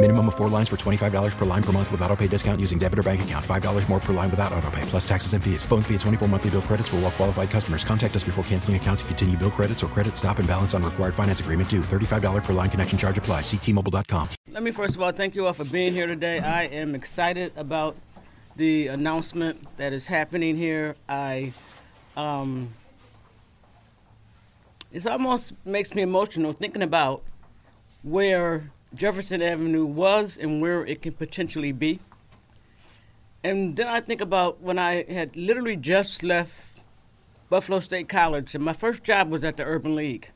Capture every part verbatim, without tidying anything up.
Minimum of four lines for twenty-five dollars per line per month with auto pay discount using debit or bank account. five dollars more per line without auto pay, plus taxes and fees. Phone fee at twenty-four monthly bill credits for all well qualified customers. Contact us before canceling account to continue bill credits or credit stop and balance on required finance agreement due. thirty-five dollars per line connection charge applies. See T Mobile dot com. Let me first of all thank you all for being here today. I am excited about the announcement that is happening here. I, um, it almost makes me emotional thinking about where Jefferson Avenue was and where it can potentially be. And then I think about when I had literally just left Buffalo State College, and my first job was at the Urban League.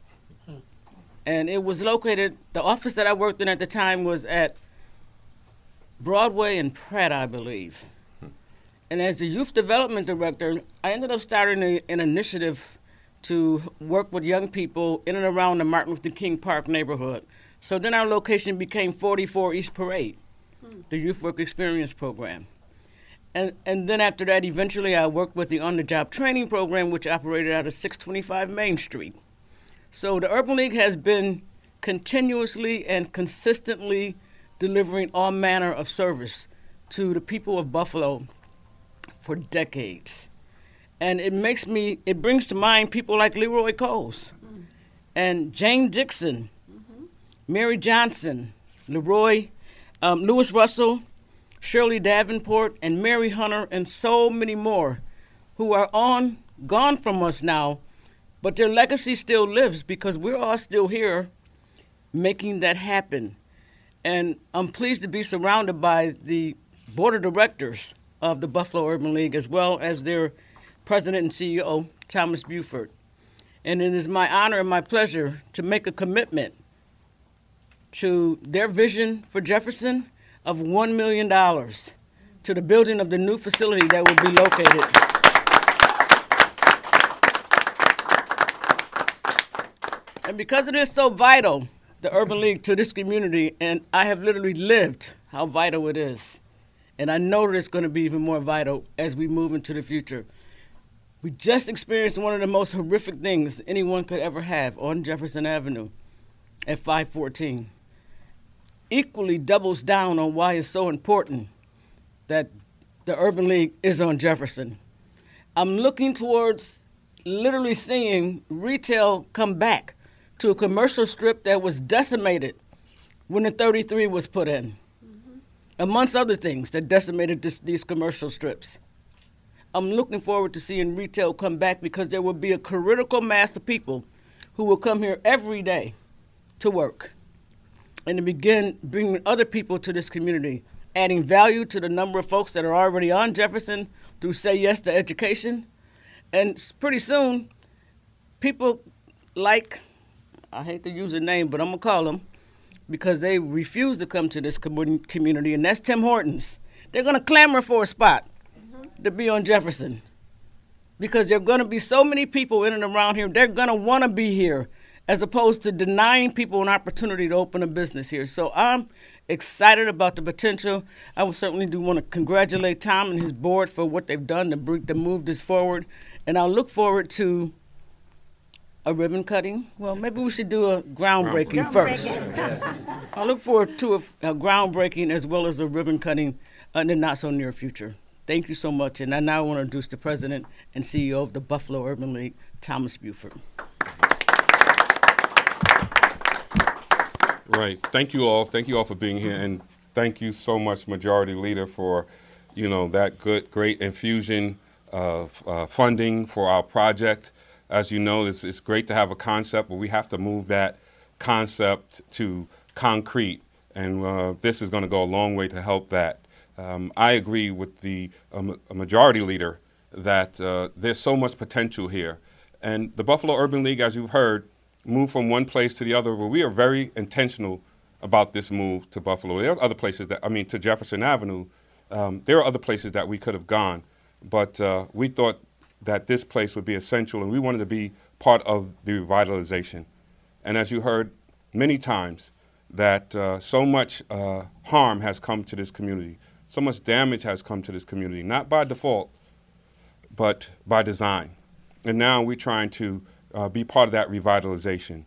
And it was located, the office that I worked in at the time was at Broadway and Pratt, I believe. And as the youth development director, I ended up starting a, an initiative to work with young people in and around the Martin Luther King Park neighborhood. So then our location became forty-four East Parade, the Youth Work Experience Program. And and then after that, eventually I worked with the on-the-job training program, which operated out of six twenty-five Main Street. So the Urban League has been continuously and consistently delivering all manner of service to the people of Buffalo for decades. And it makes me, it brings to mind people like Leroy Coles and Jane Dixon, Mary Johnson, Leroy, um, Lewis Russell, Shirley Davenport, and Mary Hunter, and so many more who are on, gone from us now, but their legacy still lives because we're all still here making that happen. And I'm pleased to be surrounded by the board of directors of the Buffalo Urban League, as well as their president and C E O, Thomas Buford. And it is my honor and my pleasure to make a commitment to their vision for Jefferson of one million dollars to the building of the new facility that will be located. And because it is so vital, the Urban League, to this community, and I have literally lived how vital it is. And I know that it's going to be even more vital as we move into the future. We just experienced one of the most horrific things anyone could ever have on Jefferson Avenue at five fourteen. Equally doubles down on why it's so important that the Urban League is on Jefferson. I'm looking towards literally seeing retail come back to a commercial strip that was decimated when the thirty-three was put in, mm-hmm. amongst other things that decimated this, these commercial strips. I'm looking forward to seeing retail come back because there will be a critical mass of people who will come here every day to work, and to begin bringing other people to this community, adding value to the number of folks that are already on Jefferson through Say Yes to Education. And pretty soon, people like, I hate to use the name, but I'm going to call them, because they refuse to come to this community, and that's Tim Hortons. They're going to clamor for a spot mm-hmm. to be on Jefferson, because there are going to be so many people in and around here, they're going to want to be here, as opposed to denying people an opportunity to open a business here. So I'm excited about the potential. I would certainly do want to congratulate Tom and his board for what they've done to, bring, to move this forward. And I'll look forward to a ribbon cutting. Well, maybe we should do a groundbreaking, groundbreaking. first. Yes. I'll look forward to a, a groundbreaking as well as a ribbon cutting in the not-so-near future. Thank you so much. And I now want to introduce the president and C E O of the Buffalo Urban League, Thomas Buford. Right. Thank you all. Thank you all for being here. And thank you so much, Majority Leader, for, you know, that good, great infusion uh, f uh, funding for our project. As you know, it's, it's great to have a concept, but we have to move that concept to concrete, and uh, this is going to go a long way to help that. Um, I agree with the um, a majority leader that uh, there's so much potential here. And the Buffalo Urban League, as you've heard, moved from one place to the other, but we are very intentional about this move to Buffalo. There are other places that, I mean, to Jefferson Avenue, um, there are other places that we could have gone, but uh, we thought that this place would be essential, and we wanted to be part of the revitalization. And as you heard many times, that uh, so much uh, harm has come to this community. So much damage has come to this community, not by default, but by design. And now we're trying to uh, be part of that revitalization.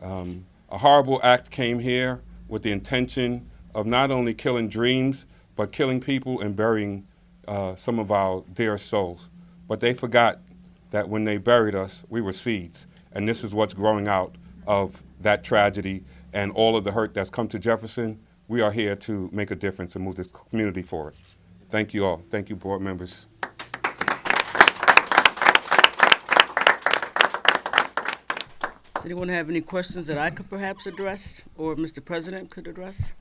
Um, a horrible act came here with the intention of not only killing dreams, but killing people and burying uh, some of our dear souls. But they forgot that when they buried us, we were seeds. And this is what's growing out of that tragedy and all of the hurt that's come to Jefferson. We are here to make a difference and move this community forward. Thank you all. Thank you, board members. Does anyone have any questions that I could perhaps address or Mister President could address?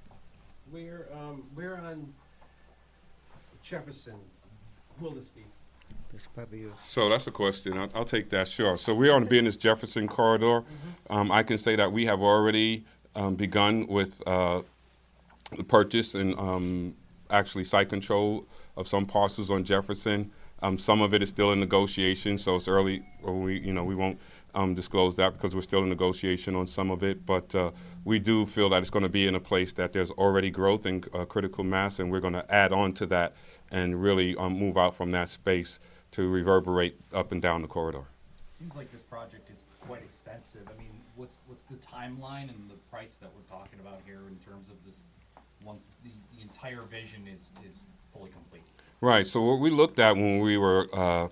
We're, um, we're on Jefferson. Will this be? This probably is. So that's a question. I'll, I'll take that, sure. So we're on the Business Jefferson corridor. Mm-hmm. um, I can say that we have already um, begun with uh, the purchase and um, actually site control of some parcels on Jefferson. Um, some of it is still in negotiation, so it's early. Or we, you know, we won't um, disclose that because we're still in negotiation on some of it. But uh, we do feel that it's going to be in a place that there's already growth and uh, critical mass, and we're going to add on to that and really um, move out from that space to reverberate up and down the corridor. Seems like this project is quite extensive. I mean, what's what's the timeline and the price that we're talking about here in terms of this? Once the, the entire vision is, is fully complete. Right, so what we looked at when we were uh,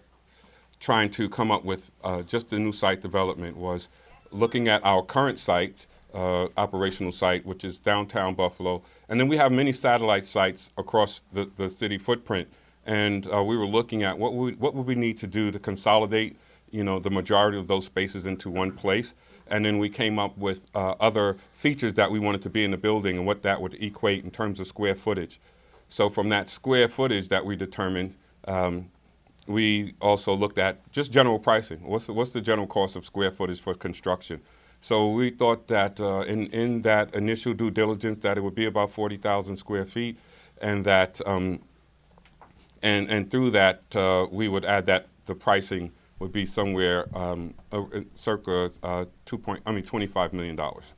trying to come up with uh, just the new site development was looking at our current site, uh, operational site, which is downtown Buffalo, and then we have many satellite sites across the, the city footprint, and uh, we were looking at what would, what would we need to do to consolidate, you know, the majority of those spaces into one place. And then we came up with uh, other features that we wanted to be in the building and what that would equate in terms of square footage. So from that square footage that we determined, um, we also looked at just general pricing. What's the, what's the general cost of square footage for construction? So we thought that uh, in, in that initial due diligence that it would be about forty thousand square feet, and that um, and, and through that uh, we would add that the pricing would be somewhere um, uh, circa uh, two point, I mean, twenty-five million dollars.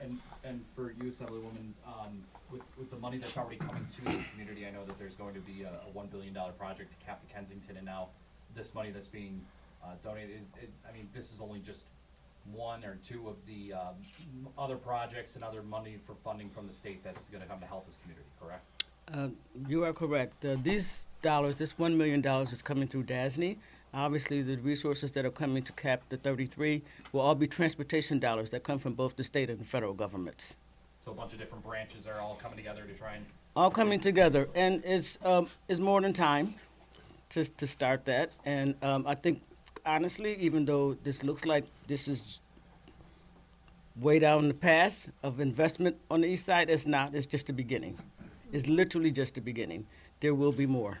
And and for you, Assemblywoman, um, with with the money that's already coming to this community, I know that there's going to be a, a one billion dollar project to cap the Kensington, and now this money that's being uh, donated is, it, I mean, this is only just one or two of the um, other projects and other money for funding from the state that's going to come to help this community, correct? Uh, you are correct. Uh, these dollars, this one million dollars is coming through DASNY. Obviously, the resources that are coming to cap the thirty-three will all be transportation dollars that come from both the state and the federal governments. So a bunch of different branches are all coming together to try and... All coming together. And it's, um, it's more than time to, to start that. And um, I think, honestly, even though this looks like this is way down the path of investment on the east side, it's not. It's just the beginning. Is literally just the beginning. There will be more.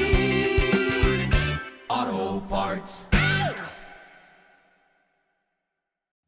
oh, O'Reilly Auto Parts.